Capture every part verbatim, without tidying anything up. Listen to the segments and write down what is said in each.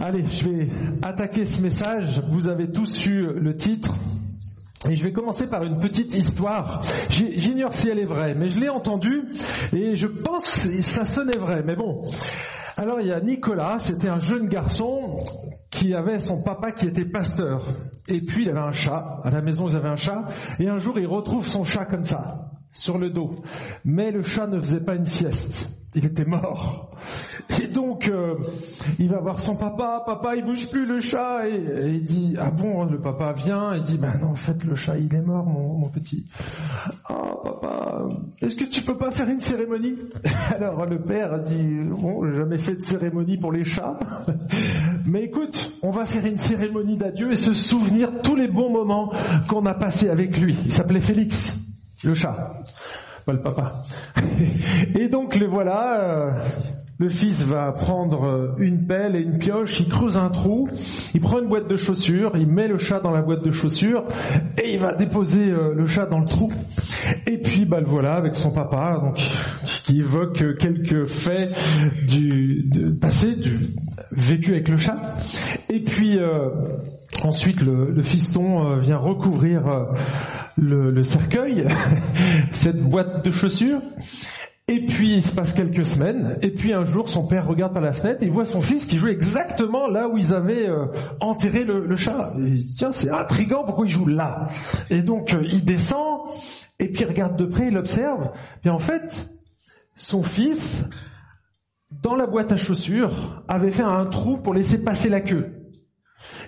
Allez, je vais attaquer ce message. Vous avez tous eu le titre. Et je vais commencer par une petite histoire. J'ignore si elle est vraie, mais je l'ai entendue et je pense que ça sonnait vrai. Mais bon, alors il y a Nicolas, c'était un jeune garçon qui avait son papa qui était pasteur. Et puis il avait un chat, à la maison ils avaient un chat, et un jour il retrouve son chat comme ça, sur le dos. Mais le chat ne faisait pas une sieste, il était mort. Et donc, euh, il va voir son papa, papa il bouge plus le chat, et, et il dit, ah bon, le papa vient, il dit, ben non, en fait le chat il est mort mon, mon petit. Ah papa, est-ce que tu peux pas faire une cérémonie? Alors le père dit, bon, j'ai jamais fait de cérémonie pour les chats, mais écoute, on va faire une cérémonie d'adieu et se souvenir tous les bons moments qu'on a passés avec lui. Il s'appelait Félix, le chat, pas le papa. Et donc les voilà... Euh, Le fils va prendre une pelle et une pioche, il creuse un trou, il prend une boîte de chaussures, il met le chat dans la boîte de chaussures et il va déposer le chat dans le trou. Et puis bah le voilà avec son papa, donc qui évoque quelques faits du, du passé, du vécu avec le chat. Et puis euh, ensuite le, le fiston vient recouvrir le, le cercueil, cette boîte de chaussures. Et puis il se passe quelques semaines, et puis un jour son père regarde par la fenêtre et il voit son fils qui joue exactement là où ils avaient euh, enterré le, le chat. Et il dit, tiens, c'est intriguant, pourquoi il joue là? Et donc euh, il descend, et puis il regarde de près, il observe, et en fait, son fils, dans la boîte à chaussures, avait fait un trou pour laisser passer la queue.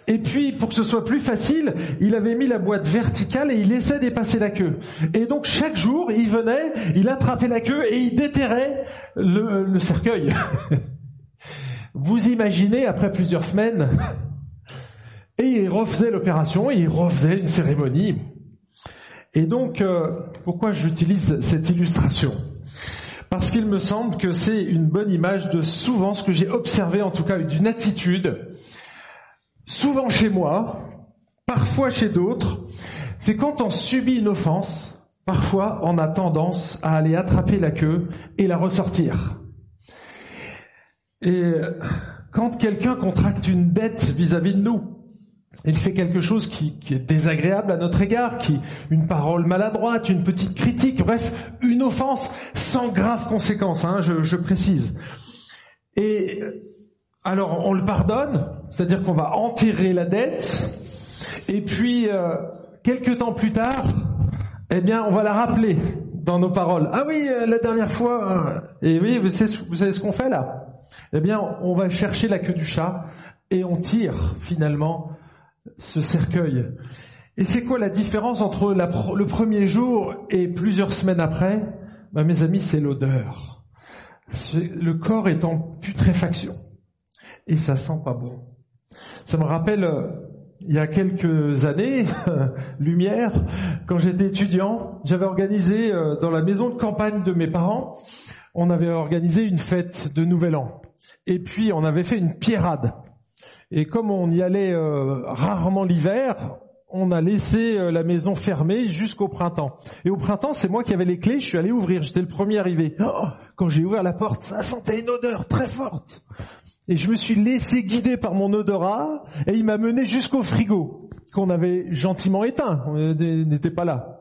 Et puis, pour que ce soit plus facile, il avait mis la boîte verticale et il laissait dépasser la queue. Et donc, chaque jour, il venait, il attrapait la queue et il déterrait le, le cercueil. Vous imaginez, après plusieurs semaines, et il refaisait l'opération, et il refaisait une cérémonie. Et donc, euh, pourquoi j'utilise cette illustration ? Parce qu'il me semble que c'est une bonne image de souvent ce que j'ai observé, en tout cas, d'une attitude... Souvent chez moi, parfois chez d'autres, c'est quand on subit une offense, parfois on a tendance à aller attraper la queue et la ressortir. Et quand quelqu'un contracte une dette vis-à-vis de nous, il fait quelque chose qui, qui est désagréable à notre égard, qui, une parole maladroite, une petite critique, bref, une offense sans grave conséquence, hein, je, je précise. Et... Alors on le pardonne, c'est-à-dire qu'on va enterrer la dette, et puis euh, quelques temps plus tard, eh bien on va la rappeler dans nos paroles. Ah oui, euh, la dernière fois, euh, et oui, vous savez, vous savez ce qu'on fait là? Eh bien on va chercher la queue du chat et on tire finalement ce cercueil. Et c'est quoi la différence entre la, le premier jour et plusieurs semaines après? Ben, mes amis, c'est l'odeur. C'est, le corps est en putréfaction. Et ça sent pas bon. Ça me rappelle, il y a quelques années, euh, lumière, quand j'étais étudiant, j'avais organisé euh, dans la maison de campagne de mes parents, on avait organisé une fête de Nouvel An. Et puis on avait fait une pierrade. Et comme on y allait euh, rarement l'hiver, on a laissé euh, la maison fermée jusqu'au printemps. Et au printemps, c'est moi qui avais les clés, je suis allé ouvrir, j'étais le premier arrivé. Oh, quand j'ai ouvert la porte, ça sentait une odeur très forte. Et je me suis laissé guider par mon odorat, et il m'a mené jusqu'au frigo, qu'on avait gentiment éteint, on n'était pas là.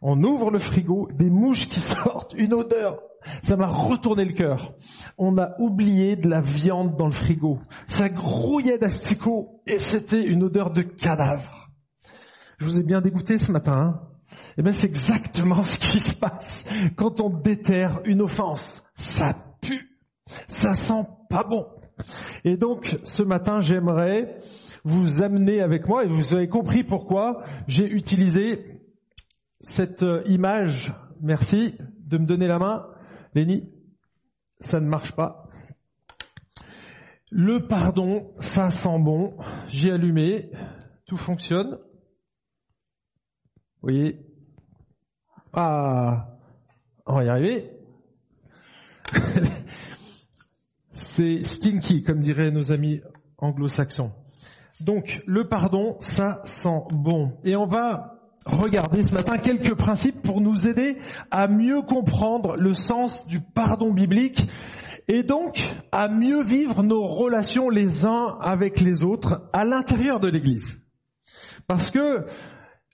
On ouvre le frigo, des mouches qui sortent, une odeur, ça m'a retourné le cœur. On a oublié de la viande dans le frigo, ça grouillait d'asticots, et c'était une odeur de cadavre. Je vous ai bien dégoûté ce matin, hein? Eh bien c'est exactement ce qui se passe quand on déterre une offense, ça pue, ça sent pas bon. Et donc, ce matin, j'aimerais vous amener avec moi, et vous avez compris pourquoi j'ai utilisé cette image. Merci de me donner la main. Lénie, ça ne marche pas. Le pardon, ça sent bon. J'ai allumé, tout fonctionne. Vous voyez? Ah, on va y arriver. C'est stinky, comme diraient nos amis anglo-saxons. Donc, le pardon, ça sent bon. Et on va regarder ce matin quelques principes pour nous aider à mieux comprendre le sens du pardon biblique et donc à mieux vivre nos relations les uns avec les autres à l'intérieur de l'Église. Parce que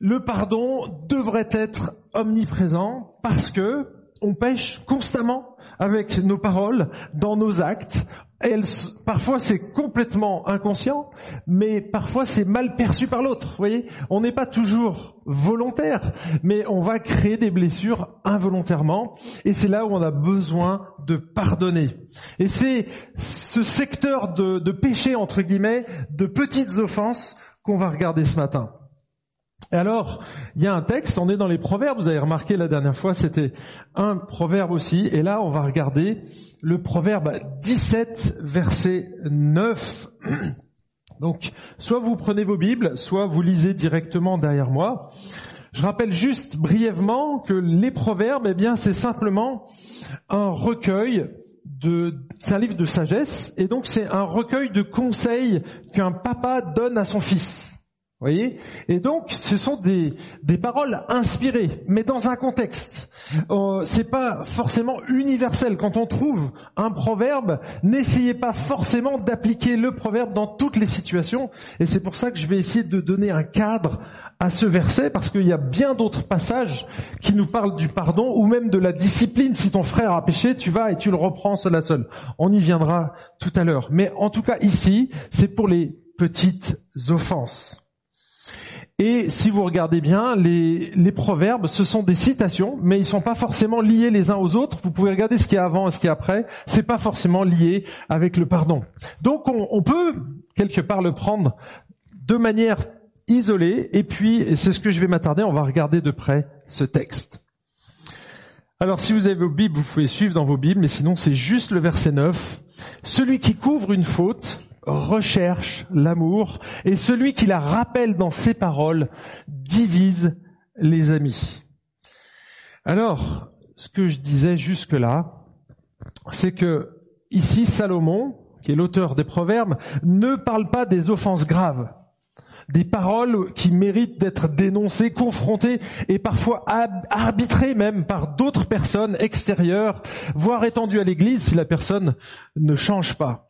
le pardon devrait être omniprésent, parce que on pêche constamment avec nos paroles, dans nos actes. Elles, parfois c'est complètement inconscient, mais parfois c'est mal perçu par l'autre. Vous voyez, on n'est pas toujours volontaire, mais on va créer des blessures involontairement, et c'est là où on a besoin de pardonner. Et c'est ce secteur de, de péché, entre guillemets, de petites offenses qu'on va regarder ce matin. Et alors, il y a un texte, on est dans les Proverbes, vous avez remarqué la dernière fois, c'était un proverbe aussi, et là on va regarder le proverbe dix-sept, verset neuf. Donc, soit vous prenez vos Bibles, soit vous lisez directement derrière moi. Je rappelle juste brièvement que les proverbes, eh bien, c'est simplement un recueil de, c'est un livre de sagesse, et donc c'est un recueil de conseils qu'un papa donne à son fils. Vous voyez ? Et donc, ce sont des, des paroles inspirées, mais dans un contexte. Euh, c'est pas forcément universel. Quand on trouve un proverbe, n'essayez pas forcément d'appliquer le proverbe dans toutes les situations. Et c'est pour ça que je vais essayer de donner un cadre à ce verset, parce qu'il y a bien d'autres passages qui nous parlent du pardon, ou même de la discipline. Si ton frère a péché, tu vas et tu le reprends seul à seul. On y viendra tout à l'heure. Mais en tout cas, ici, c'est pour les petites offenses. Et si vous regardez bien, les, les proverbes, ce sont des citations, mais ils ne sont pas forcément liés les uns aux autres. Vous pouvez regarder ce qu'il y a avant et ce qu'il y a après. C'est pas forcément lié avec le pardon. Donc on, on peut, quelque part, le prendre de manière isolée. Et puis, et c'est ce que je vais m'attarder, on va regarder de près ce texte. Alors si vous avez vos Bibles, vous pouvez suivre dans vos Bibles, mais sinon c'est juste le verset neuf. « Celui qui couvre une faute recherche l'amour, et celui qui la rappelle dans ses paroles divise les amis. » Alors, ce que je disais jusque-là, c'est que ici, Salomon, qui est l'auteur des Proverbes, ne parle pas des offenses graves, des paroles qui méritent d'être dénoncées, confrontées et parfois ab- arbitrées même par d'autres personnes extérieures, voire étendues à l'Église si la personne ne change pas.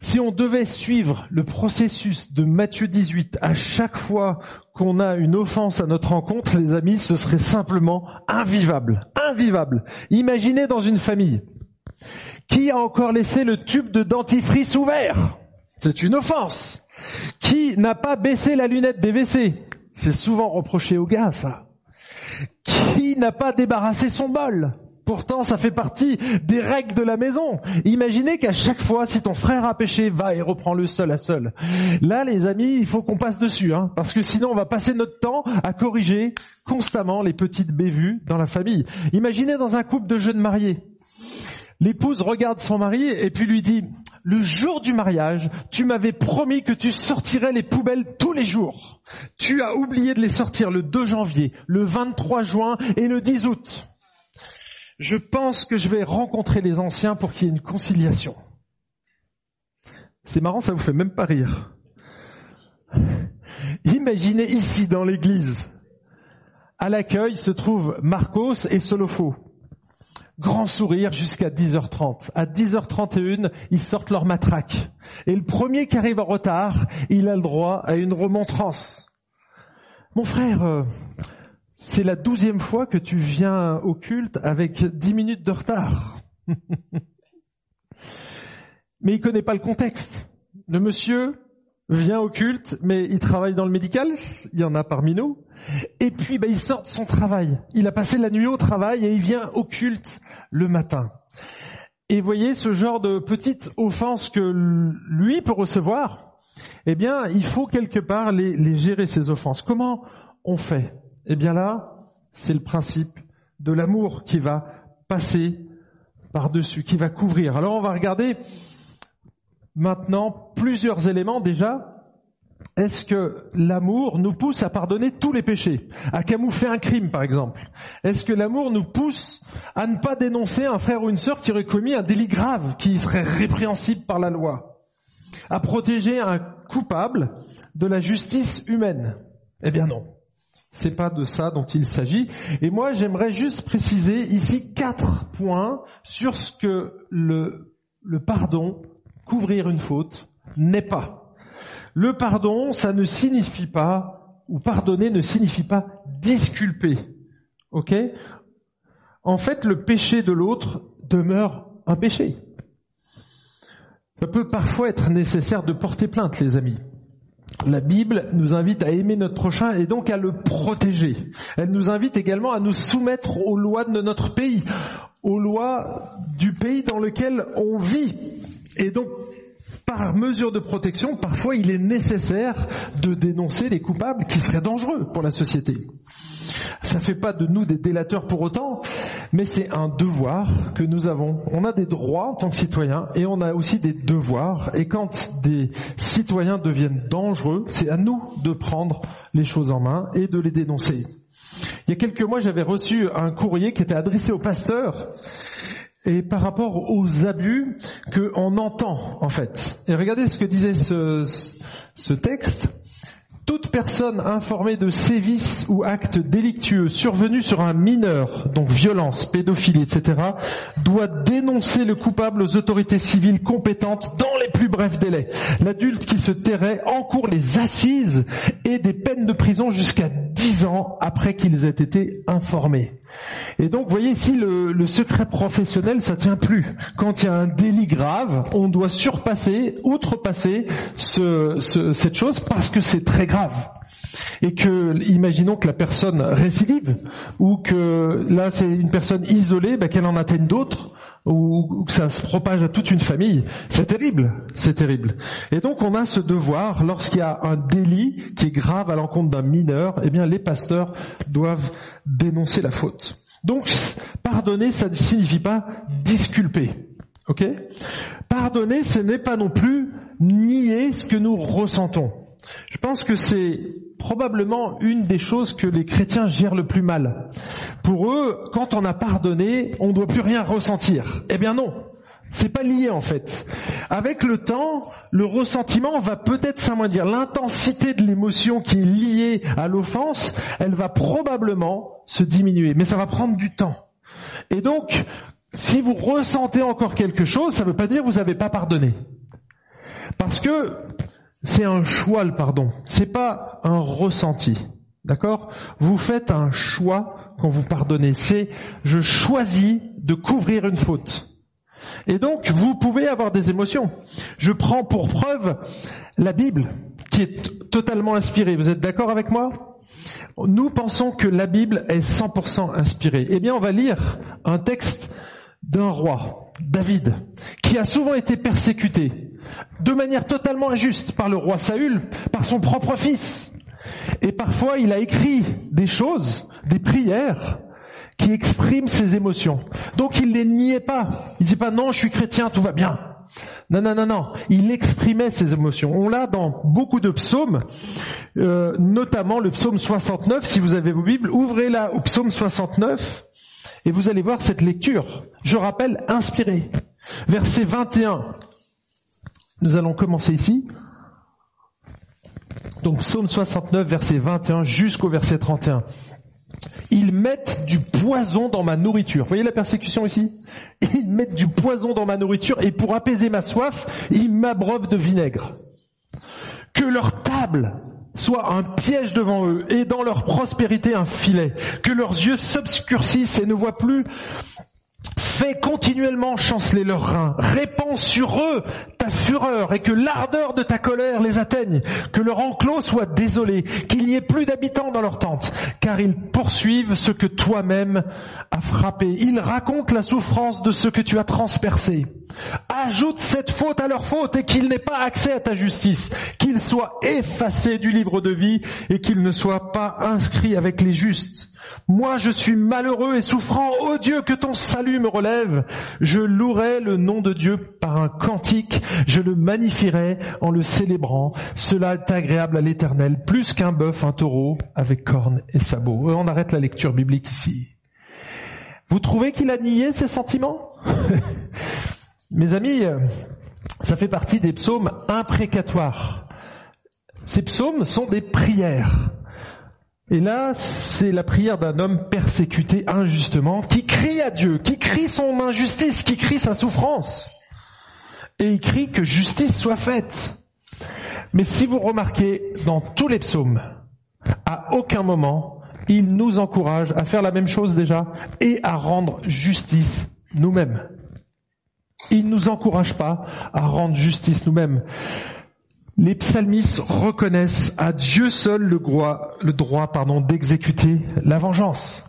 Si on devait suivre le processus de Matthieu dix-huit à chaque fois qu'on a une offense à notre encontre, les amis, ce serait simplement invivable, invivable. Imaginez dans une famille, qui a encore laissé le tube de dentifrice ouvert ? C'est une offense. Qui n'a pas baissé la lunette des W C ? C'est souvent reproché aux gars, ça. Qui n'a pas débarrassé son bol ? Pourtant, ça fait partie des règles de la maison. Imaginez qu'à chaque fois, si ton frère a péché, va et reprends-le seul à seul. Là, les amis, il faut qu'on passe dessus, hein, parce que sinon, on va passer notre temps à corriger constamment les petites bévues dans la famille. Imaginez dans un couple de jeunes mariés. L'épouse regarde son mari et puis lui dit « Le jour du mariage, tu m'avais promis que tu sortirais les poubelles tous les jours. Tu as oublié de les sortir le deux janvier, le vingt-trois juin et le dix août. » Je pense que je vais rencontrer les anciens pour qu'il y ait une conciliation. C'est marrant, ça vous fait même pas rire. Imaginez ici, dans l'église, à l'accueil se trouvent Marcos et Solofo. Grand sourire jusqu'à dix heures trente. À dix heures trente et une, ils sortent leur matraque. Et le premier qui arrive en retard, il a le droit à une remontrance. Mon frère... Euh, C'est la douzième fois que tu viens au culte avec dix minutes de retard. Mais il connaît pas le contexte. Le monsieur vient au culte, mais il travaille dans le médical, il y en a parmi nous. Et puis, bah, il sort de son travail. Il a passé la nuit au travail et il vient au culte le matin. Et voyez, ce genre de petite offense que lui peut recevoir, eh bien, il faut quelque part les, les gérer, ces offenses. Comment on fait ? Eh bien là, c'est le principe de l'amour qui va passer par-dessus, qui va couvrir. Alors on va regarder maintenant plusieurs éléments. Déjà, est-ce que l'amour nous pousse à pardonner tous les péchés, à camoufler un crime par exemple ? Est-ce que l'amour nous pousse à ne pas dénoncer un frère ou une sœur qui aurait commis un délit grave, qui serait répréhensible par la loi ? À protéger un coupable de la justice humaine ? Eh bien non. C'est pas de ça dont il s'agit. Et moi, j'aimerais juste préciser ici quatre points sur ce que le, le pardon, couvrir une faute, n'est pas. Le pardon, ça ne signifie pas, ou pardonner ne signifie pas disculper. Ok ? En fait, le péché de l'autre demeure un péché. Ça peut parfois être nécessaire de porter plainte, les amis. La Bible nous invite à aimer notre prochain et donc à le protéger. Elle nous invite également à nous soumettre aux lois de notre pays, aux lois du pays dans lequel on vit. Et donc, par mesure de protection, parfois il est nécessaire de dénoncer les coupables qui seraient dangereux pour la société. Ça ne fait pas de nous des délateurs pour autant, mais c'est un devoir que nous avons. On a des droits en tant que citoyens et on a aussi des devoirs. Et quand des citoyens deviennent dangereux, c'est à nous de prendre les choses en main et de les dénoncer. Il y a quelques mois, j'avais reçu un courrier qui était adressé au pasteur et par rapport aux abus qu'on entend en fait. Et regardez ce que disait ce, ce texte. Toute personne informée de sévices ou actes délictueux survenus sur un mineur, donc violence, pédophilie, et cetera, doit dénoncer le coupable aux autorités civiles compétentes dans les plus brefs délais. L'adulte qui se tairait encourt les assises et des peines de prison jusqu'à dix ans après qu'ils aient été informés. Et donc, vous voyez ici, le, le secret professionnel, ça tient plus. Quand il y a un délit grave, on doit surpasser, outrepasser ce, ce, cette chose parce que c'est très grave. Et que, imaginons que la personne récidive, ou que là c'est une personne isolée, bah, qu'elle en atteigne d'autres, ou que ça se propage à toute une famille, c'est terrible, c'est terrible. Et donc on a ce devoir, lorsqu'il y a un délit qui est grave à l'encontre d'un mineur, eh bien les pasteurs doivent dénoncer la faute. Donc pardonner, ça ne signifie pas disculper, ok ? Pardonner, ce n'est pas non plus nier ce que nous ressentons. Je pense que c'est probablement une des choses que les chrétiens gèrent le plus mal. Pour eux, quand on a pardonné, on ne doit plus rien ressentir. Eh bien non, c'est pas lié en fait. Avec le temps, le ressentiment va peut-être s'amoindrir. L'intensité de l'émotion qui est liée à l'offense, elle va probablement se diminuer. Mais ça va prendre du temps. Et donc, si vous ressentez encore quelque chose, ça ne veut pas dire que vous n'avez pas pardonné. Parce que c'est un choix, le pardon. C'est pas un ressenti. D'accord ? Vous faites un choix quand vous pardonnez. C'est, je choisis de couvrir une faute. Et donc, vous pouvez avoir des émotions. Je prends pour preuve la Bible, qui est totalement inspirée. Vous êtes d'accord avec moi ? Nous pensons que la Bible est cent pour cent inspirée. Eh bien, on va lire un texte d'un roi, David, qui a souvent été persécuté. De manière totalement injuste par le roi Saül, par son propre fils. Et parfois, il a écrit des choses, des prières, qui expriment ses émotions. Donc, il ne les niait pas. Il ne disait pas « Non, je suis chrétien, tout va bien ». Non, non, non, non. Il exprimait ses émotions. On l'a dans beaucoup de psaumes, euh, notamment le psaume soixante-neuf. Si vous avez vos Bibles, ouvrez-la au psaume soixante-neuf et vous allez voir cette lecture. Je rappelle, inspirée. Verset vingt et un. Nous allons commencer ici. Donc, psaume soixante-neuf, verset vingt et un jusqu'au verset trente et un. Ils mettent du poison dans ma nourriture. Vous voyez la persécution ici ? Ils mettent du poison dans ma nourriture et pour apaiser ma soif, ils m'abreuvent de vinaigre. Que leur table soit un piège devant eux et dans leur prospérité un filet. Que leurs yeux s'obscurcissent et ne voient plus. Fais continuellement chanceler leurs reins, répands sur eux ta fureur et que l'ardeur de ta colère les atteigne, que leur enclos soit désolé, qu'il n'y ait plus d'habitants dans leurs tentes, car ils poursuivent ce que toi-même as frappé. Ils racontent la souffrance de ce que tu as transpercé. Ajoute cette faute à leur faute et qu'ils n'aient pas accès à ta justice, qu'ils soient effacés du livre de vie et qu'ils ne soient pas inscrits avec les justes. Moi je suis malheureux et souffrant, ô Dieu que ton salut me relève. Je louerai le nom de Dieu par un cantique, je le magnifierai en le célébrant. Cela est agréable à l'Éternel, plus qu'un bœuf, un taureau avec cornes et sabots. On arrête la lecture biblique ici. Vous trouvez qu'il a nié ses sentiments ? Mes amis, ça fait partie des psaumes imprécatoires. Ces psaumes sont des prières. Et là, c'est la prière d'un homme persécuté injustement, qui crie à Dieu, qui crie son injustice, qui crie sa souffrance. Et il crie que justice soit faite. Mais si vous remarquez, dans tous les psaumes, à aucun moment, il nous encourage à faire la même chose déjà et à rendre justice nous-mêmes. Il ne nous encourage pas à rendre justice nous-mêmes. Les psalmistes reconnaissent à Dieu seul le droit, le droit, pardon, d'exécuter la vengeance.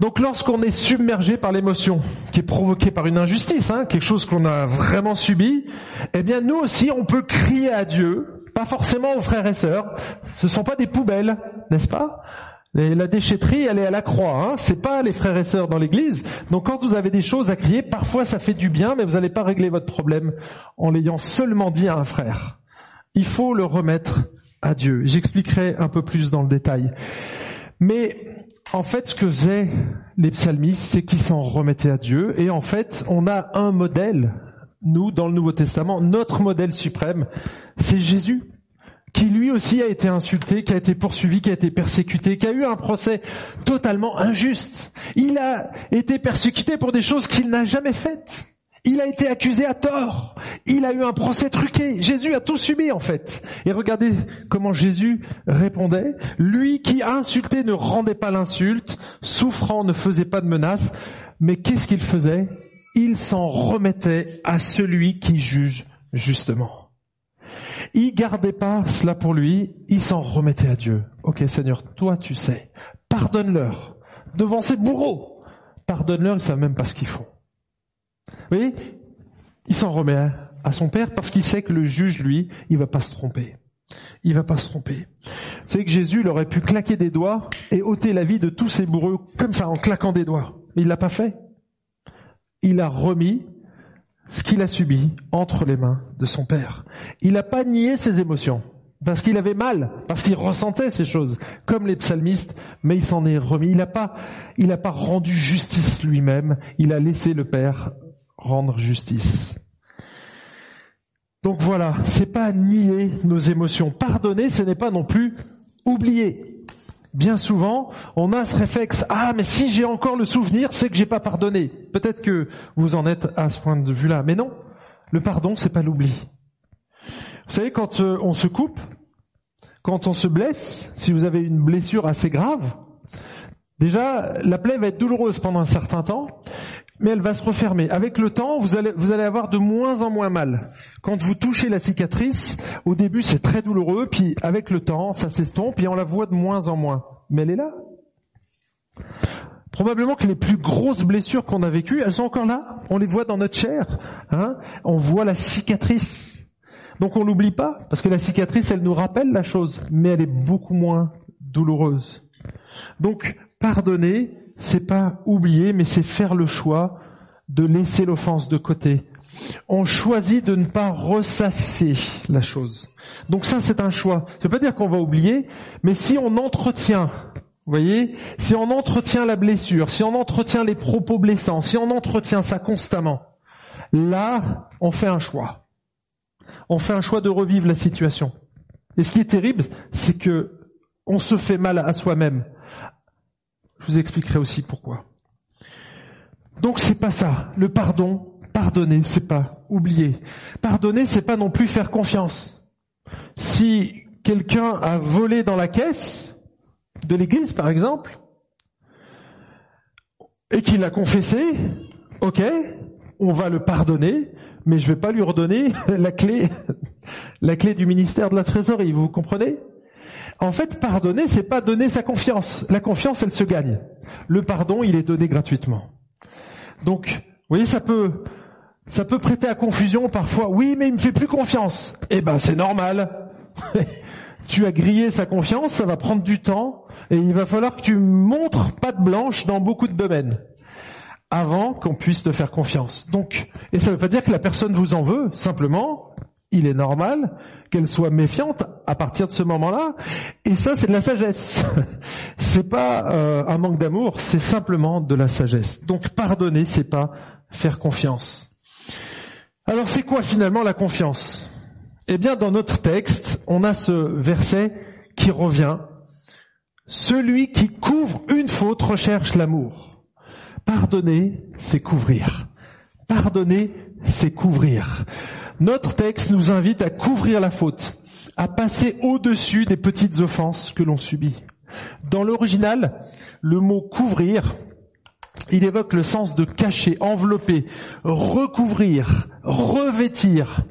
Donc lorsqu'on est submergé par l'émotion qui est provoquée par une injustice, hein, quelque chose qu'on a vraiment subi, eh bien nous aussi on peut crier à Dieu, pas forcément aux frères et sœurs, ce ne sont pas des poubelles, n'est-ce pas ? Et la déchetterie, elle est à la croix, hein. C'est pas les frères et sœurs dans l'église. Donc quand vous avez des choses à crier, parfois ça fait du bien, mais vous n'allez pas régler votre problème en l'ayant seulement dit à un frère. Il faut le remettre à Dieu. J'expliquerai un peu plus dans le détail. Mais en fait, ce que faisaient les psalmistes, c'est qu'ils s'en remettaient à Dieu. Et en fait, on a un modèle, nous, dans le Nouveau Testament, notre modèle suprême, c'est Jésus, qui lui aussi a été insulté, qui a été poursuivi, qui a été persécuté, qui a eu un procès totalement injuste. Il a été persécuté pour des choses qu'il n'a jamais faites. Il a été accusé à tort. Il a eu un procès truqué. Jésus a tout subi, en fait. Et regardez comment Jésus répondait. Lui qui insultait ne rendait pas l'insulte, souffrant ne faisait pas de menace. Mais qu'est-ce qu'il faisait ? Il s'en remettait à celui qui juge justement. Il gardait pas cela pour lui, il s'en remettait à Dieu. Ok Seigneur, toi tu sais, pardonne-leur. Devant ces bourreaux, pardonne-leur, ils ne savent même pas ce qu'ils font. Vous voyez, il s'en remet à son Père parce qu'il sait que le juge, lui, il va pas se tromper. Il va pas se tromper. Vous savez que Jésus, il aurait pu claquer des doigts et ôter la vie de tous ces bourreaux comme ça, en claquant des doigts. Mais il l'a pas fait. Il a remis ce qu'il a subi entre les mains de son Père. Il n'a pas nié ses émotions, parce qu'il avait mal, parce qu'il ressentait ces choses, comme les psalmistes, mais il s'en est remis. Il n'a pas, il n'a pas rendu justice lui-même, il a laissé le Père rendre justice. Donc voilà, c'est pas nier nos émotions. Pardonner, ce n'est pas non plus oublier. Bien souvent, on a ce réflexe, ah, mais si j'ai encore le souvenir, c'est que j'ai pas pardonné. Peut-être que vous en êtes à ce point de vue-là. Mais non. Le pardon, c'est pas l'oubli. Vous savez, quand on se coupe, quand on se blesse, si vous avez une blessure assez grave, déjà, la plaie va être douloureuse pendant un certain temps, mais elle va se refermer. Avec le temps, vous allez, vous allez avoir de moins en moins mal. Quand vous touchez la cicatrice, au début c'est très douloureux, puis avec le temps, ça s'estompe, et on la voit de moins en moins. Mais elle est là. Probablement que les plus grosses blessures qu'on a vécues, elles sont encore là. On les voit dans notre chair, hein. On voit la cicatrice. Donc on l'oublie pas, parce que la cicatrice, elle nous rappelle la chose, mais elle est beaucoup moins douloureuse. Donc, pardonner, c'est pas oublier, mais c'est faire le choix de laisser l'offense de côté. On choisit de ne pas ressasser la chose. Donc ça, c'est un choix. Ça veut pas dire qu'on va oublier, mais si on entretient, vous voyez, si on entretient la blessure, si on entretient les propos blessants, si on entretient ça constamment, là, on fait un choix. On fait un choix de revivre la situation. Et ce qui est terrible, c'est que on se fait mal à soi-même. Je vous expliquerai aussi pourquoi. Donc c'est pas ça. Le pardon, pardonner, c'est pas oublier. Pardonner, c'est pas non plus faire confiance. Si quelqu'un a volé dans la caisse de l'église, par exemple, et qu'il l'a confessé, ok, on va le pardonner, mais je vais pas lui redonner la clé, la clé du ministère de la trésorerie. Vous comprenez ? En fait, pardonner, c'est pas donner sa confiance. La confiance, elle se gagne. Le pardon, il est donné gratuitement. Donc, vous voyez, ça peut, ça peut prêter à confusion parfois. Oui, mais il me fait plus confiance. Eh ben, c'est normal. Tu as grillé sa confiance, ça va prendre du temps, et il va falloir que tu montres patte blanche dans beaucoup de domaines avant qu'on puisse te faire confiance. Donc, et ça veut pas dire que la personne vous en veut, simplement. Il est normal qu'elle soit méfiante à partir de ce moment-là. Et ça, c'est de la sagesse. C'est pas euh, un manque d'amour, c'est simplement de la sagesse. Donc pardonner, c'est pas faire confiance. Alors c'est quoi finalement la confiance ? Eh bien, dans notre texte, on a ce verset qui revient Celui qui couvre une faute recherche l'amour. Pardonner, c'est couvrir. Pardonner, c'est couvrir. Notre texte nous invite à couvrir la faute, à passer au-dessus des petites offenses que l'on subit. Dans l'original, le mot « couvrir », il évoque le sens de cacher, envelopper, recouvrir, revêtir,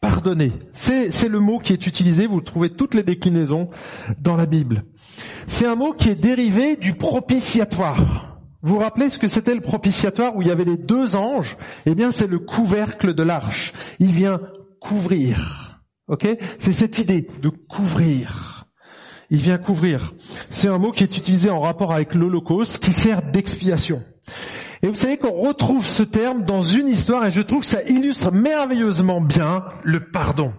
pardonner. C'est, c'est le mot qui est utilisé, vous le trouvez toutes les déclinaisons dans la Bible. C'est un mot qui est dérivé du propitiatoire. Vous vous rappelez ce que c'était le propitiatoire où il y avait les deux anges? Eh bien, c'est le couvercle de l'arche. Il vient couvrir. Ok? C'est cette idée de couvrir. Il vient couvrir. C'est un mot qui est utilisé en rapport avec l'Holocauste, qui sert d'expiation. Et vous savez qu'on retrouve ce terme dans une histoire, et je trouve que ça illustre merveilleusement bien le pardon.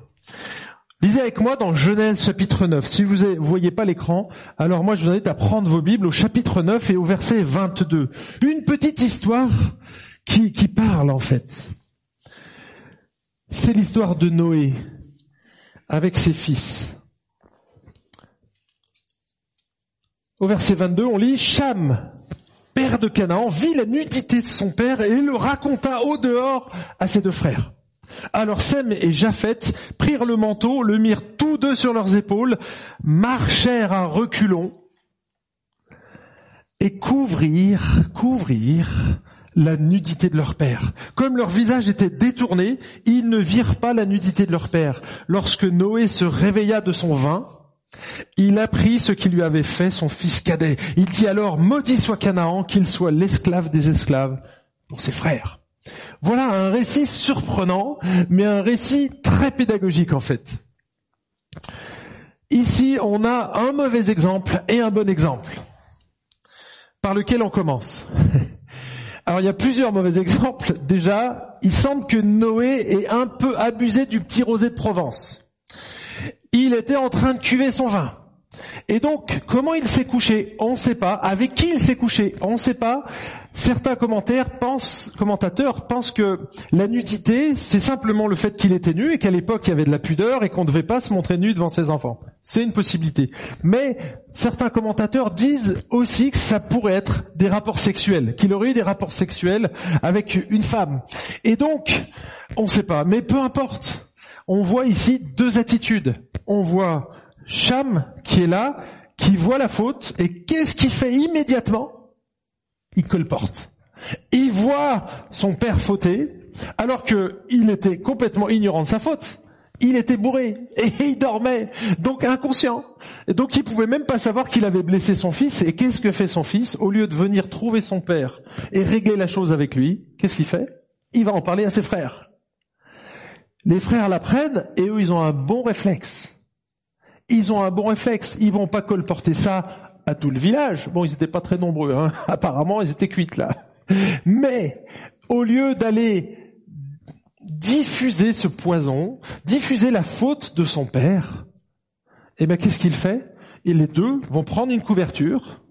Lisez avec moi dans Genèse chapitre neuf. Si vous ne voyez pas l'écran, alors moi je vous invite à prendre vos Bibles au chapitre neuf et au verset vingt-deux. Une petite histoire qui, qui parle en fait. C'est l'histoire de Noé avec ses fils. Au verset vingt-deux, on lit « Cham, père de Canaan, vit la nudité de son père et le raconta au dehors à ses deux frères. » Alors Sem et Japhet prirent le manteau, le mirent tous deux sur leurs épaules, marchèrent à reculons et couvrirent, couvrirent la nudité de leur père. Comme leur visage était détourné, ils ne virent pas la nudité de leur père. Lorsque Noé se réveilla de son vin, il apprit ce qui lui avait fait son fils cadet. Il dit alors, maudit soit Canaan, qu'il soit l'esclave des esclaves pour ses frères. Voilà un récit surprenant, mais un récit très pédagogique en fait. Ici, on a un mauvais exemple et un bon exemple, par lequel on commence. Alors, il y a plusieurs mauvais exemples. Déjà, il semble que Noé ait un peu abusé du petit rosé de Provence. Il était en train de cuver son vin. Et donc, comment il s'est couché, on ne sait pas. Avec qui il s'est couché, on ne sait pas. Certains commentaires pensent, commentateurs pensent que la nudité, c'est simplement le fait qu'il était nu et qu'à l'époque, il y avait de la pudeur et qu'on ne devait pas se montrer nu devant ses enfants. C'est une possibilité. Mais certains commentateurs disent aussi que ça pourrait être des rapports sexuels, qu'il aurait eu des rapports sexuels avec une femme. Et donc, on ne sait pas. Mais peu importe. On voit ici deux attitudes. On voit Cham, qui est là, qui voit la faute, et qu'est-ce qu'il fait immédiatement? Il colporte. Il voit son père fauter, alors qu'il était complètement ignorant de sa faute. Il était bourré, et il dormait, donc inconscient. Et donc il pouvait même pas savoir qu'il avait blessé son fils, et qu'est-ce que fait son fils? Au lieu de venir trouver son père et régler la chose avec lui, qu'est-ce qu'il fait? Il va en parler à ses frères. Les frères l'apprennent, et eux ils ont un bon réflexe. Ils ont un bon réflexe, ils vont pas colporter ça à tout le village. Bon, ils étaient pas très nombreux, hein. Apparemment, ils étaient cuites là. Mais, au lieu d'aller diffuser ce poison, diffuser la faute de son père, eh ben, qu'est-ce qu'il fait? Et les deux vont prendre une couverture,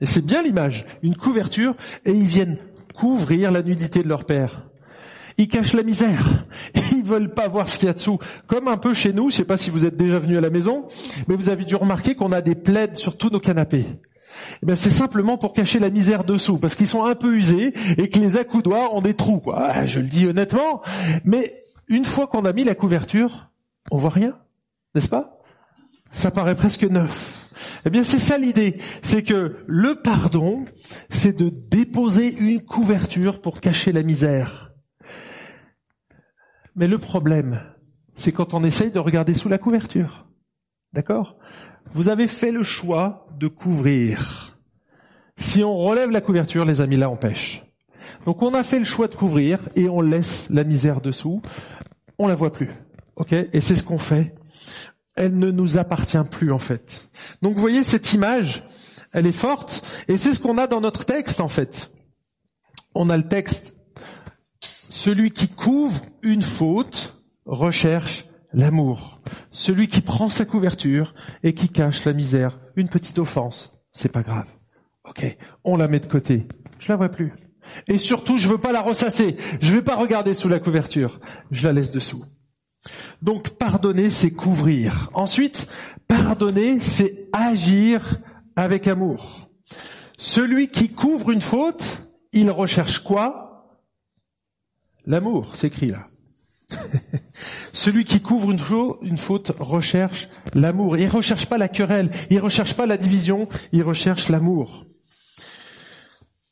et c'est bien l'image, une couverture, et ils viennent couvrir la nudité de leur père. Ils cachent la misère. Ils veulent pas voir ce qu'il y a dessous. Comme un peu chez nous, je sais pas si vous êtes déjà venu à la maison, mais vous avez dû remarquer qu'on a des plaids sur tous nos canapés. Eh ben, c'est simplement pour cacher la misère dessous, parce qu'ils sont un peu usés et que les accoudoirs ont des trous, quoi. Je le dis honnêtement. Mais une fois qu'on a mis la couverture, on voit rien. N'est-ce pas? Ça paraît presque neuf. Eh bien, c'est ça l'idée. C'est que le pardon, c'est de déposer une couverture pour cacher la misère. Mais le problème, c'est quand on essaye de regarder sous la couverture. D'accord? Vous avez fait le choix de couvrir. Si on relève la couverture, les amis, là, on pêche. Donc on a fait le choix de couvrir et on laisse la misère dessous. On la voit plus. Ok? Et c'est ce qu'on fait. Elle ne nous appartient plus, en fait. Donc vous voyez, cette image, elle est forte. Et c'est ce qu'on a dans notre texte, en fait. On a le texte. Celui qui couvre une faute recherche l'amour. Celui qui prend sa couverture et qui cache la misère, une petite offense, c'est pas grave. Ok, on la met de côté. Je la vois plus. Et surtout, je veux pas la ressasser. Je vais pas regarder sous la couverture. Je la laisse dessous. Donc, pardonner, c'est couvrir. Ensuite, pardonner, c'est agir avec amour. Celui qui couvre une faute, il recherche quoi? L'amour, c'est écrit là. Celui qui couvre une, une faute recherche l'amour. Il ne recherche pas la querelle, il ne recherche pas la division, il recherche l'amour.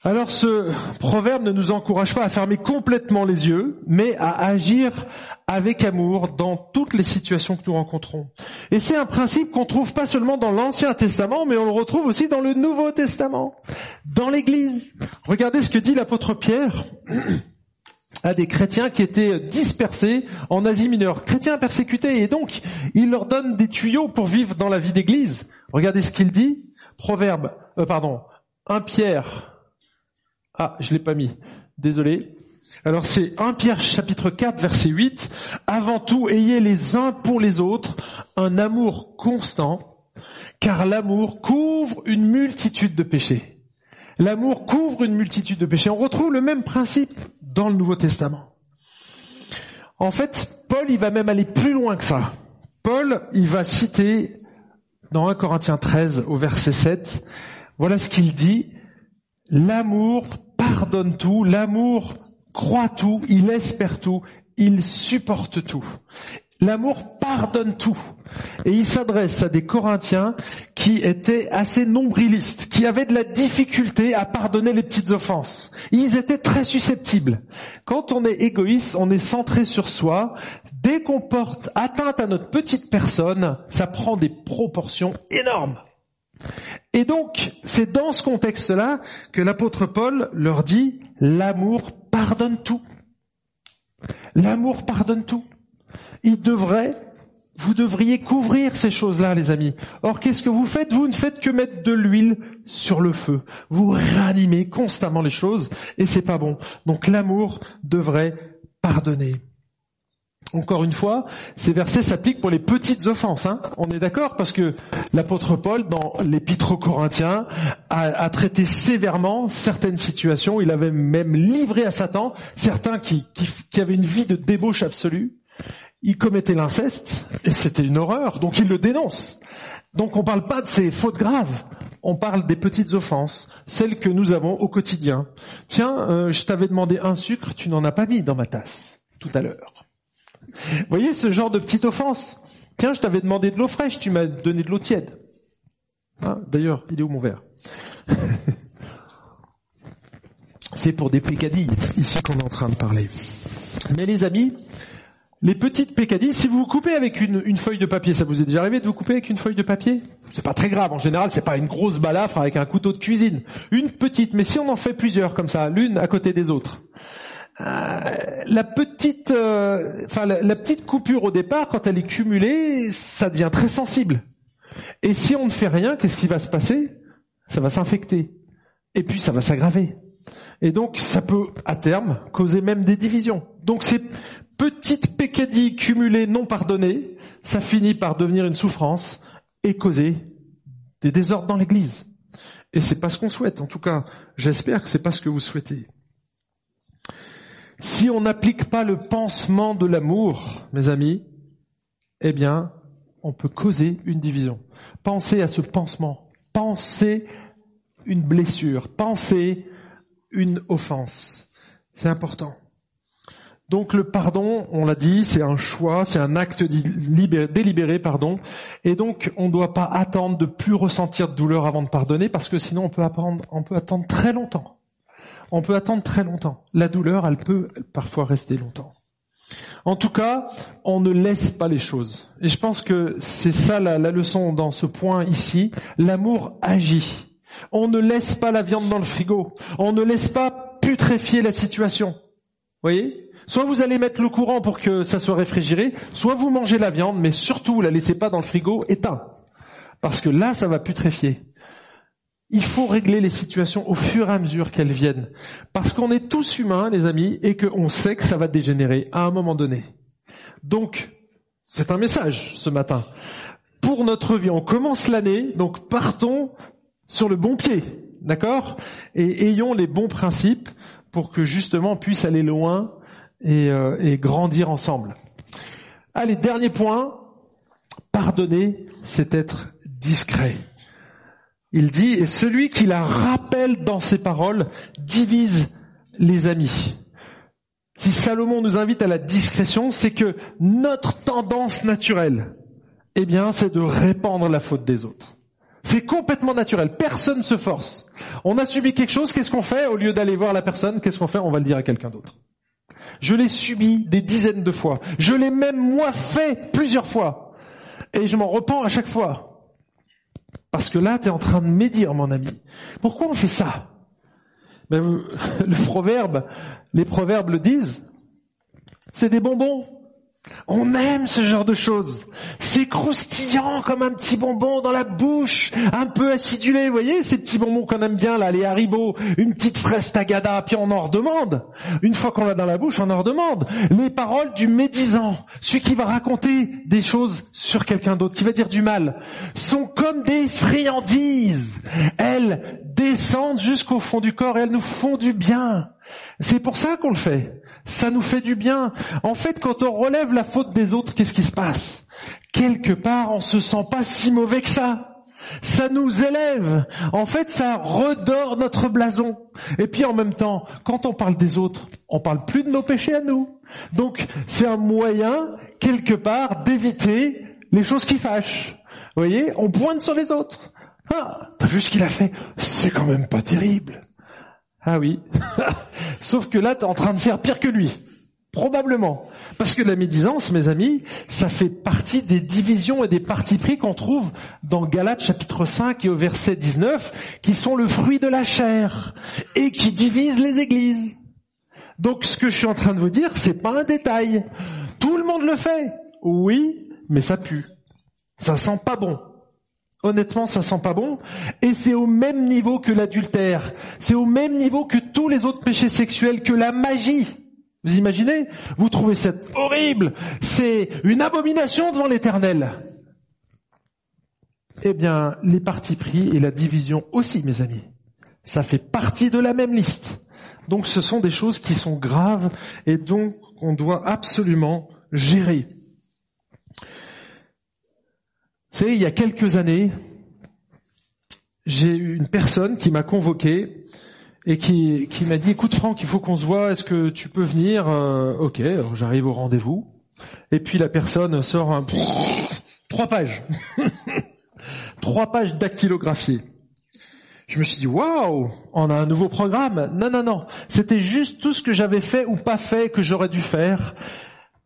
Alors ce proverbe ne nous encourage pas à fermer complètement les yeux, mais à agir avec amour dans toutes les situations que nous rencontrons. Et c'est un principe qu'on ne trouve pas seulement dans l'Ancien Testament, mais on le retrouve aussi dans le Nouveau Testament, dans l'Église. Regardez ce que dit l'apôtre Pierre à des chrétiens qui étaient dispersés en Asie mineure, chrétiens persécutés, et donc il leur donne des tuyaux pour vivre dans la vie d'Église. Regardez ce qu'il dit, proverbe, euh, pardon, un Pierre... Ah, je l'ai pas mis. Désolé. Alors c'est un Pierre chapitre quatre verset huit. Avant tout, ayez les uns pour les autres un amour constant, car l'amour couvre une multitude de péchés. L'amour couvre une multitude de péchés. On retrouve le même principe dans le Nouveau Testament. En fait, Paul, il va même aller plus loin que ça. Paul, il va citer dans un Corinthiens treize au verset sept. Voilà ce qu'il dit. L'amour pardonne tout, l'amour croit tout, il espère tout, il supporte tout. L'amour pardonne tout. Et il s'adresse à des Corinthiens qui étaient assez nombrilistes, qui avaient de la difficulté à pardonner les petites offenses. Ils étaient très susceptibles. Quand on est égoïste, on est centré sur soi. Dès qu'on porte atteinte à notre petite personne, ça prend des proportions énormes. Et donc, c'est dans ce contexte-là que l'apôtre Paul leur dit « L'amour pardonne tout. » L'amour pardonne tout. Il devrait, vous devriez couvrir ces choses-là, les amis. Or, qu'est-ce que vous faites? Vous ne faites que mettre de l'huile sur le feu. Vous ranimez constamment les choses et c'est pas bon. Donc, l'amour devrait pardonner. Encore une fois, ces versets s'appliquent pour les petites offenses, hein. On est d'accord, parce que l'apôtre Paul, dans l'épître aux Corinthiens, a, a traité sévèrement certaines situations. Il avait même livré à Satan certains qui, qui, qui avaient une vie de débauche absolue. Ils commettaient l'inceste, et c'était une horreur, donc ils le dénoncent. Donc on ne parle pas de ces fautes graves, on parle des petites offenses, celles que nous avons au quotidien. Tiens, euh, je t'avais demandé un sucre, tu n'en as pas mis dans ma tasse, tout à l'heure. Vous voyez ce genre de petite offense. Tiens, je t'avais demandé de l'eau fraîche, tu m'as donné de l'eau tiède. Hein, d'ailleurs, il est où mon verre? C'est pour des pécadilles, ici qu'on est en train de parler. Mais les amis, les petites pécadilles, si vous vous coupez avec une, une feuille de papier, ça vous est déjà arrivé de vous couper avec une feuille de papier? C'est pas très grave, en général, c'est pas une grosse balafre avec un couteau de cuisine. Une petite, mais si on en fait plusieurs comme ça, l'une à côté des autres. Euh, la petite, euh, enfin la, la petite coupure au départ, quand elle est cumulée, ça devient très sensible. Et si on ne fait rien, qu'est-ce qui va se passer? Ça va s'infecter. Et puis ça va s'aggraver. Et donc ça peut, à terme, causer même des divisions. Donc ces petites pécadilles cumulées non pardonnées, ça finit par devenir une souffrance et causer des désordres dans l'Église. Et c'est pas ce qu'on souhaite. En tout cas, j'espère que c'est pas ce que vous souhaitez. Si on n'applique pas le pansement de l'amour, mes amis, eh bien, on peut causer une division. Pensez à ce pansement. Pensez une blessure. Pensez une offense. C'est important. Donc le pardon, on l'a dit, c'est un choix, c'est un acte libéré, délibéré, pardon. Et donc, on ne doit pas attendre de plus ressentir de douleur avant de pardonner, parce que sinon, on peut, apprendre, on peut attendre très longtemps. On peut attendre très longtemps. La douleur, elle peut parfois rester longtemps. En tout cas, on ne laisse pas les choses. Et je pense que c'est ça la, la leçon dans ce point ici. L'amour agit. On ne laisse pas la viande dans le frigo. On ne laisse pas putréfier la situation. Vous voyez ? Soit vous allez mettre le courant pour que ça soit réfrigéré, soit vous mangez la viande, mais surtout, la laissez pas dans le frigo éteint. Parce que là, ça va putréfier. Il faut régler les situations au fur et à mesure qu'elles viennent. Parce qu'on est tous humains, les amis, et qu'on sait que ça va dégénérer à un moment donné. Donc, c'est un message ce matin. Pour notre vie, on commence l'année, donc partons sur le bon pied, d'accord ? Et ayons les bons principes pour que justement on puisse aller loin et, euh, et grandir ensemble. Allez, dernier point, pardonner, c'est être discret. Il dit, et celui qui la rappelle dans ses paroles divise les amis. Si Salomon nous invite à la discrétion, c'est que notre tendance naturelle, eh bien, c'est de répandre la faute des autres. C'est complètement naturel. Personne ne se force. On a subi quelque chose, qu'est-ce qu'on fait? Au lieu d'aller voir la personne, qu'est-ce qu'on fait? On va le dire à quelqu'un d'autre. Je l'ai subi des dizaines de fois. Je l'ai même moi fait plusieurs fois. Et je m'en repens à chaque fois. Parce que là, tu es en train de médire, mon ami. Pourquoi on fait ça? Ben, le proverbe, les proverbes le disent. C'est des bonbons. On aime ce genre de choses. C'est croustillant comme un petit bonbon dans la bouche, un peu acidulé. Vous voyez, ces petits bonbons qu'on aime bien, là, les Haribo, une petite fraise Tagada, puis on en redemande. Une fois qu'on l'a dans la bouche, on en redemande. Les paroles du médisant, celui qui va raconter des choses sur quelqu'un d'autre, qui va dire du mal, sont comme des friandises. Elles descendent jusqu'au fond du corps et elles nous font du bien. C'est pour ça qu'on le fait. Ça nous fait du bien. En fait, quand on relève la faute des autres, qu'est-ce qui se passe? Quelque part, on se sent pas si mauvais que ça. Ça nous élève. En fait, ça redore notre blason. Et puis, en même temps, quand on parle des autres, on parle plus de nos péchés à nous. Donc, c'est un moyen, quelque part, d'éviter les choses qui fâchent. Vous voyez, on pointe sur les autres. Ah, t'as vu ce qu'il a fait? C'est quand même pas terrible. Ah oui, sauf que là, t'es en train de faire pire que lui, probablement. Parce que la médisance, mes amis, ça fait partie des divisions et des partis pris qu'on trouve dans Galates chapitre cinq et au verset dix-neuf, qui sont le fruit de la chair et qui divisent les églises. Donc ce que je suis en train de vous dire, c'est pas un détail. Tout le monde le fait, oui, mais ça pue, ça sent pas bon. Honnêtement, ça sent pas bon, et c'est au même niveau que l'adultère, c'est au même niveau que tous les autres péchés sexuels, que la magie. Vous imaginez? Vous trouvez ça horrible, c'est une abomination devant l'Éternel. Eh bien, les partis pris et la division aussi, mes amis, ça fait partie de la même liste. Donc ce sont des choses qui sont graves et donc on doit absolument gérer. Vous savez, il y a quelques années, j'ai eu une personne qui m'a convoqué et qui, qui m'a dit « Écoute Franck, il faut qu'on se voit, est-ce que tu peux venir ?»« euh, Ok, alors j'arrive au rendez-vous. » Et puis la personne sort un... Trois pages. Trois pages dactylographiées. Je me suis dit « Waouh, on a un nouveau programme !» Non, non, non, c'était juste tout ce que j'avais fait ou pas fait que j'aurais dû faire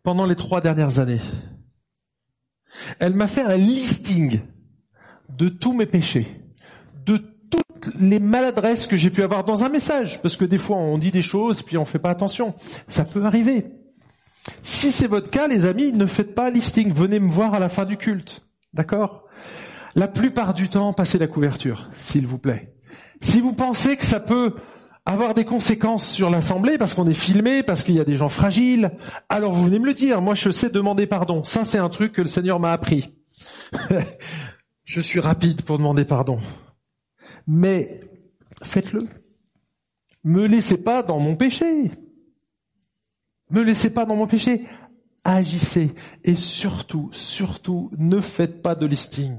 pendant les trois dernières années. Elle m'a fait un listing de tous mes péchés, de toutes les maladresses que j'ai pu avoir dans un message. Parce que des fois, on dit des choses, puis on fait pas attention. Ça peut arriver. Si c'est votre cas, les amis, ne faites pas un listing. Venez me voir à la fin du culte. D'accord? La plupart du temps, passez la couverture, s'il vous plaît. Si vous pensez que ça peut avoir des conséquences sur l'assemblée, parce qu'on est filmé, parce qu'il y a des gens fragiles, alors vous venez me le dire, moi je sais demander pardon. Ça c'est un truc que le Seigneur m'a appris. Je suis rapide pour demander pardon. Mais faites-le. Me laissez pas dans mon péché. Me laissez pas dans mon péché. Agissez. Et surtout, surtout, ne faites pas de listing.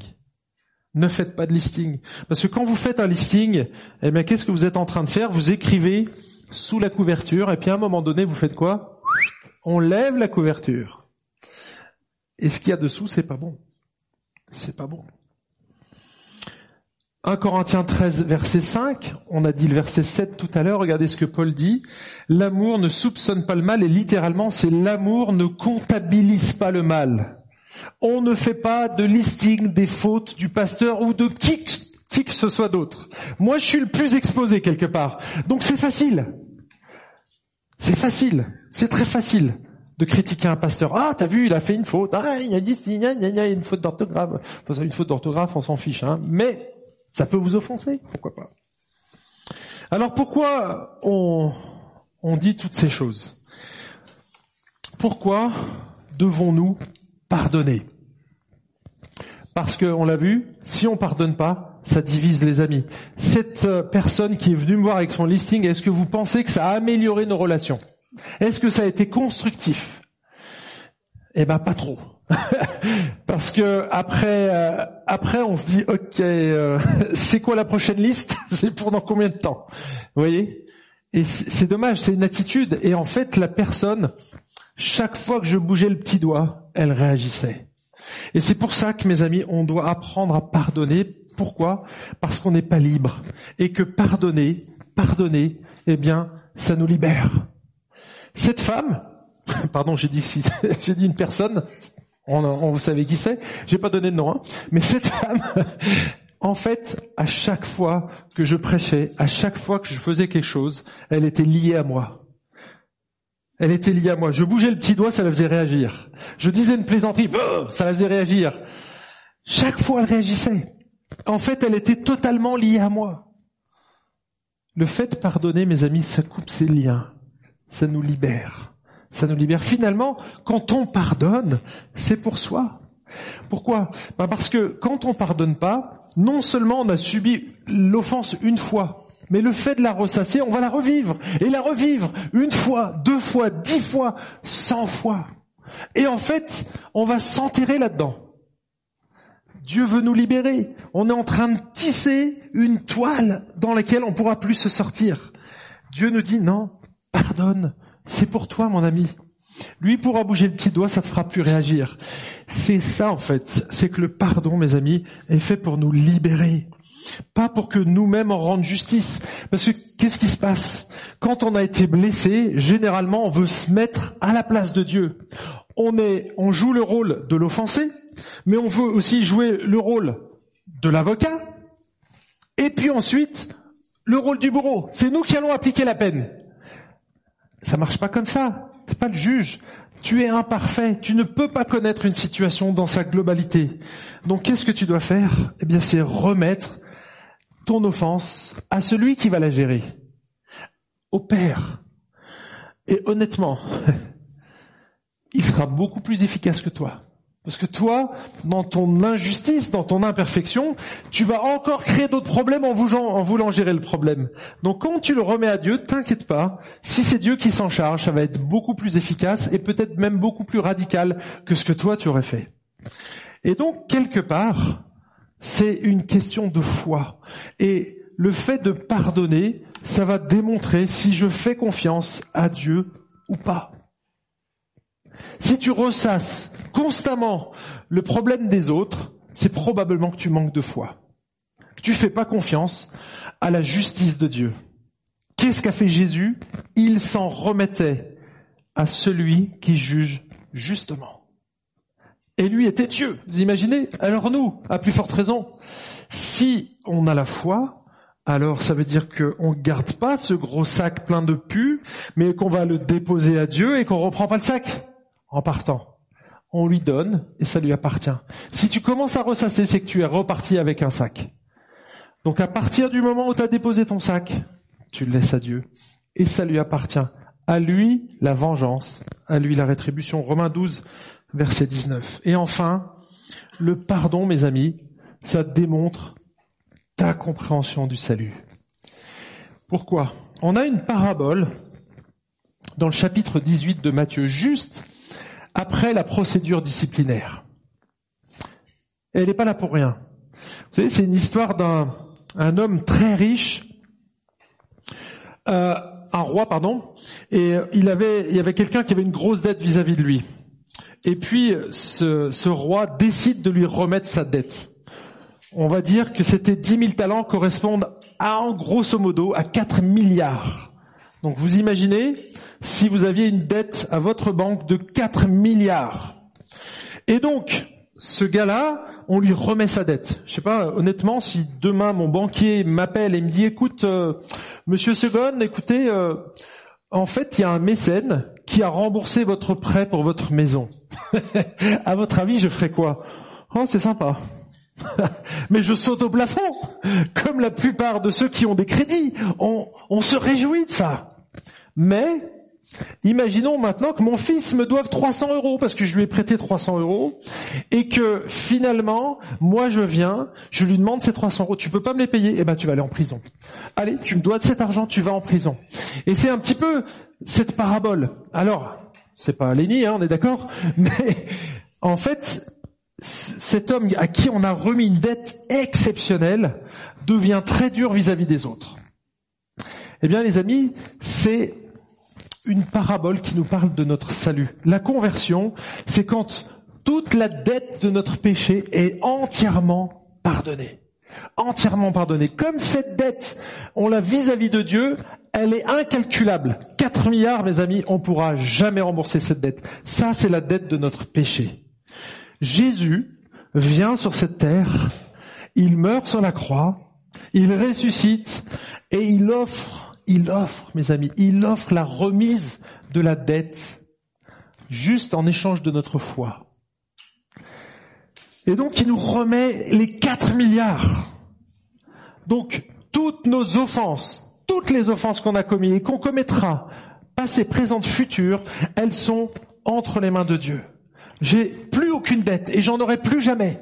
Ne faites pas de listing. Parce que quand vous faites un listing, eh bien, qu'est-ce que vous êtes en train de faire? Vous écrivez sous la couverture, et puis à un moment donné, vous faites quoi? On lève la couverture. Et ce qu'il y a dessous, c'est pas bon. C'est pas bon. premier Corinthiens treize, verset cinq, on a dit le verset sept tout à l'heure, regardez ce que Paul dit. L'amour ne soupçonne pas le mal, et littéralement, c'est l'amour ne comptabilise pas le mal. On ne fait pas de listing des fautes du pasteur ou de qui que, qui que ce soit d'autre. Moi, je suis le plus exposé quelque part. Donc c'est facile. C'est facile. C'est très facile de critiquer un pasteur. Ah, t'as vu, il a fait une faute. Ah, il a dit, il y a, il y a une faute d'orthographe. Enfin, une faute d'orthographe, on s'en fiche, hein. Mais ça peut vous offenser. Pourquoi pas? Alors pourquoi on, on dit toutes ces choses? Pourquoi devons-nous pardonner? Parce que, on l'a vu, si on pardonne pas, ça divise les amis. Cette personne qui est venue me voir avec son listing, est-ce que vous pensez que ça a amélioré nos relations? Est-ce que ça a été constructif? Eh ben pas trop, parce que après euh, après on se dit ok, euh, c'est quoi la prochaine liste, c'est pour dans combien de temps, vous voyez? Et c'est, c'est dommage, c'est une attitude. Et en fait la personne, chaque fois que je bougeais le petit doigt, elle réagissait. Et c'est pour ça que mes amis, on doit apprendre à pardonner. Pourquoi? Parce qu'on n'est pas libre, et que pardonner, pardonner, eh bien ça nous libère. Cette femme. Pardon, j'ai dit, j'ai dit une personne, on, on vous savez qui c'est, j'ai pas donné de nom, hein. Mais cette femme, en fait, à chaque fois que je prêchais, à chaque fois que je faisais quelque chose, elle était liée à moi. Elle était liée à moi. Je bougeais le petit doigt, ça la faisait réagir. Je disais une plaisanterie, ça la faisait réagir. Chaque fois, elle réagissait. En fait, elle était totalement liée à moi. Le fait de pardonner, mes amis, ça coupe ses liens, ça nous libère. Ça nous libère. Finalement, quand on pardonne, c'est pour soi. Pourquoi? Ben parce que quand on pardonne pas, non seulement on a subi l'offense une fois, mais le fait de la ressasser, on va la revivre. Et la revivre une fois, deux fois, dix fois, cent fois. Et en fait, on va s'enterrer là-dedans. Dieu veut nous libérer. On est en train de tisser une toile dans laquelle on ne pourra plus se sortir. Dieu nous dit non, pardonne. C'est pour toi, mon ami. Lui pourra bouger le petit doigt, ça ne fera plus réagir. C'est ça, en fait. C'est que le pardon, mes amis, est fait pour nous libérer. Pas pour que nous-mêmes en rendent justice. Parce que qu'est-ce qui se passe? Quand on a été blessé, généralement, on veut se mettre à la place de Dieu. On est, on joue le rôle de l'offensé, mais on veut aussi jouer le rôle de l'avocat. Et puis ensuite, le rôle du bourreau. C'est nous qui allons appliquer la peine. Ça marche pas comme ça. C'est pas le juge. Tu es imparfait. Tu ne peux pas connaître une situation dans sa globalité. Donc, qu'est-ce que tu dois faire? Eh bien, c'est remettre ton offense à celui qui va la gérer. Au Père. Et honnêtement, il sera beaucoup plus efficace que toi. Parce que toi, dans ton injustice, dans ton imperfection, tu vas encore créer d'autres problèmes en voulant, en voulant gérer le problème. Donc quand tu le remets à Dieu, t'inquiète pas, si c'est Dieu qui s'en charge, ça va être beaucoup plus efficace et peut-être même beaucoup plus radical que ce que toi tu aurais fait. Et donc, quelque part, c'est une question de foi. Et le fait de pardonner, ça va démontrer si je fais confiance à Dieu ou pas. Si tu ressasses constamment le problème des autres, c'est probablement que tu manques de foi. Tu fais pas confiance à la justice de Dieu. Qu'est-ce qu'a fait Jésus? Il s'en remettait à celui qui juge justement. Et lui était Dieu, vous imaginez? Alors nous, à plus forte raison, si on a la foi, alors ça veut dire qu'on ne garde pas ce gros sac plein de pus, mais qu'on va le déposer à Dieu et qu'on reprend pas le sac. En partant, on lui donne et ça lui appartient. Si tu commences à ressasser, c'est que tu es reparti avec un sac. Donc à partir du moment où tu as déposé ton sac, tu le laisses à Dieu et ça lui appartient. À lui la vengeance, à lui la rétribution. Romains douze, verset dix-neuf. Et enfin, le pardon, mes amis, ça démontre ta compréhension du salut. Pourquoi? On a une parabole dans le chapitre dix-huit de Matthieu, juste après la procédure disciplinaire. Et elle n'est pas là pour rien. Vous savez, c'est une histoire d'un un homme très riche, euh, un roi, pardon, et il avait il y avait quelqu'un qui avait une grosse dette vis-à-vis de lui. Et puis ce, ce roi décide de lui remettre sa dette. On va dire que c'était dix mille talents correspondent à, en grosso modo, à quatre milliards. Donc vous imaginez, si vous aviez une dette à votre banque de quatre milliards. Et donc, ce gars-là, on lui remet sa dette. Je sais pas, honnêtement, si demain mon banquier m'appelle et me dit « Écoute, euh, monsieur Segon, écoutez, euh, en fait, il y a un mécène qui a remboursé votre prêt pour votre maison. » À votre avis, je ferais quoi? Oh, c'est sympa. Mais je saute au plafond, comme la plupart de ceux qui ont des crédits. On, on se réjouit de ça. Mais, imaginons maintenant que mon fils me doive trois cents euros, parce que je lui ai prêté trois cents euros, et que finalement, moi je viens, je lui demande ces trois cents euros, tu peux pas me les payer, eh ben tu vas aller en prison. Allez, tu me dois de cet argent, tu vas en prison. Et c'est un petit peu cette parabole. Alors, C'est pas un Léni, hein, on est d'accord? Mais en fait, cet homme à qui on a remis une dette exceptionnelle devient très dur vis-à-vis des autres. Eh bien, les amis, c'est une parabole qui nous parle de notre salut. La conversion, c'est quand toute la dette de notre péché est entièrement pardonnée. Entièrement pardonnée. Comme cette dette, on l'a vis-à-vis de Dieu, elle est incalculable. quatre milliards, mes amis, on ne pourra jamais rembourser cette dette. Ça, c'est la dette de notre péché. Jésus vient sur cette terre, il meurt sur la croix, il ressuscite et il offre, il offre, mes amis, il offre la remise de la dette juste en échange de notre foi. Et donc, il nous remet les quatre milliards. Donc, toutes nos offenses, toutes les offenses qu'on a commises et qu'on commettra, passées, présentes, futures, elles sont entre les mains de Dieu. J'ai plus aucune dette et j'en aurai plus jamais.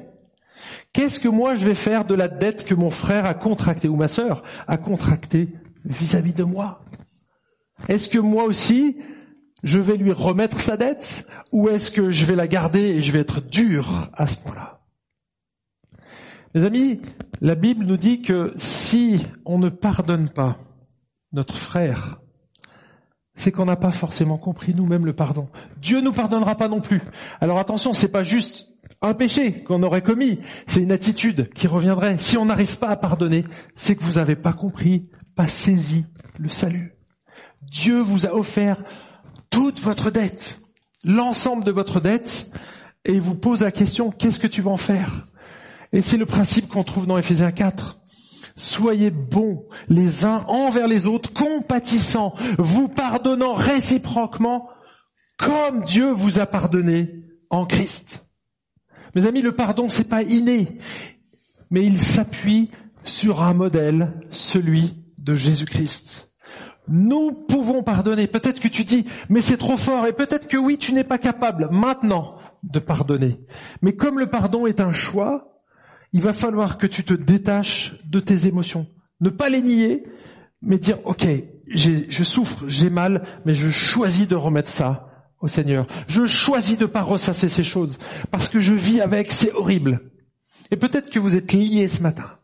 Qu'est-ce que moi je vais faire de la dette que mon frère a contractée ou ma sœur a contractée vis-à-vis de moi? Est-ce que moi aussi, je vais lui remettre sa dette ou est-ce que je vais la garder et je vais être dur à ce point-là? Mes amis, la Bible nous dit que si on ne pardonne pas notre frère, c'est qu'on n'a pas forcément compris nous-mêmes le pardon. Dieu nous pardonnera pas non plus. Alors attention, c'est pas juste un péché qu'on aurait commis, c'est une attitude qui reviendrait. Si on n'arrive pas à pardonner, c'est que vous n'avez pas compris, pas saisi le salut. Dieu vous a offert toute votre dette, l'ensemble de votre dette, et il vous pose la question, qu'est-ce que tu vas en faire? Et c'est le principe qu'on trouve dans Éphésiens quatre. Soyez bons les uns envers les autres, compatissants, vous pardonnant réciproquement, comme Dieu vous a pardonné en Christ. Mes amis, le pardon, c'est pas inné, mais il s'appuie sur un modèle, celui de Jésus-Christ. Nous pouvons pardonner. Peut-être que tu dis, mais c'est trop fort, et peut-être que oui, tu n'es pas capable maintenant de pardonner. Mais comme le pardon est un choix, il va falloir que tu te détaches de tes émotions. Ne pas les nier, mais dire, ok, j'ai, je souffre, j'ai mal, mais je choisis de remettre ça au Seigneur. Je choisis de ne pas ressasser ces choses, parce que je vis avec, c'est horrible. Et peut-être que vous êtes liés ce matin.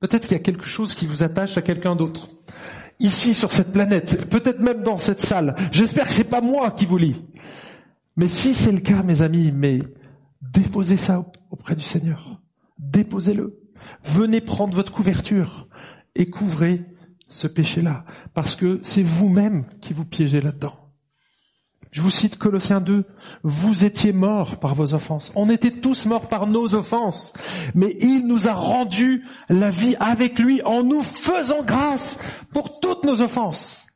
Peut-être qu'il y a quelque chose qui vous attache à quelqu'un d'autre. Ici, sur cette planète, peut-être même dans cette salle. J'espère que c'est pas moi qui vous lie. Mais si c'est le cas, mes amis, mais déposez ça auprès du Seigneur. Déposez-le. Venez prendre votre couverture et couvrez ce péché-là. Parce que c'est vous-même qui vous piégez là-dedans. Je vous cite Colossiens deux. Vous étiez morts par vos offenses. On était tous morts par nos offenses. Mais il nous a rendu la vie avec lui en nous faisant grâce pour toutes nos offenses.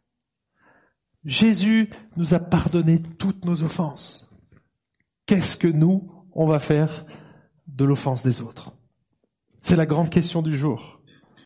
Jésus nous a pardonné toutes nos offenses. Qu'est-ce que nous, on va faire de l'offense des autres? C'est la grande question du jour.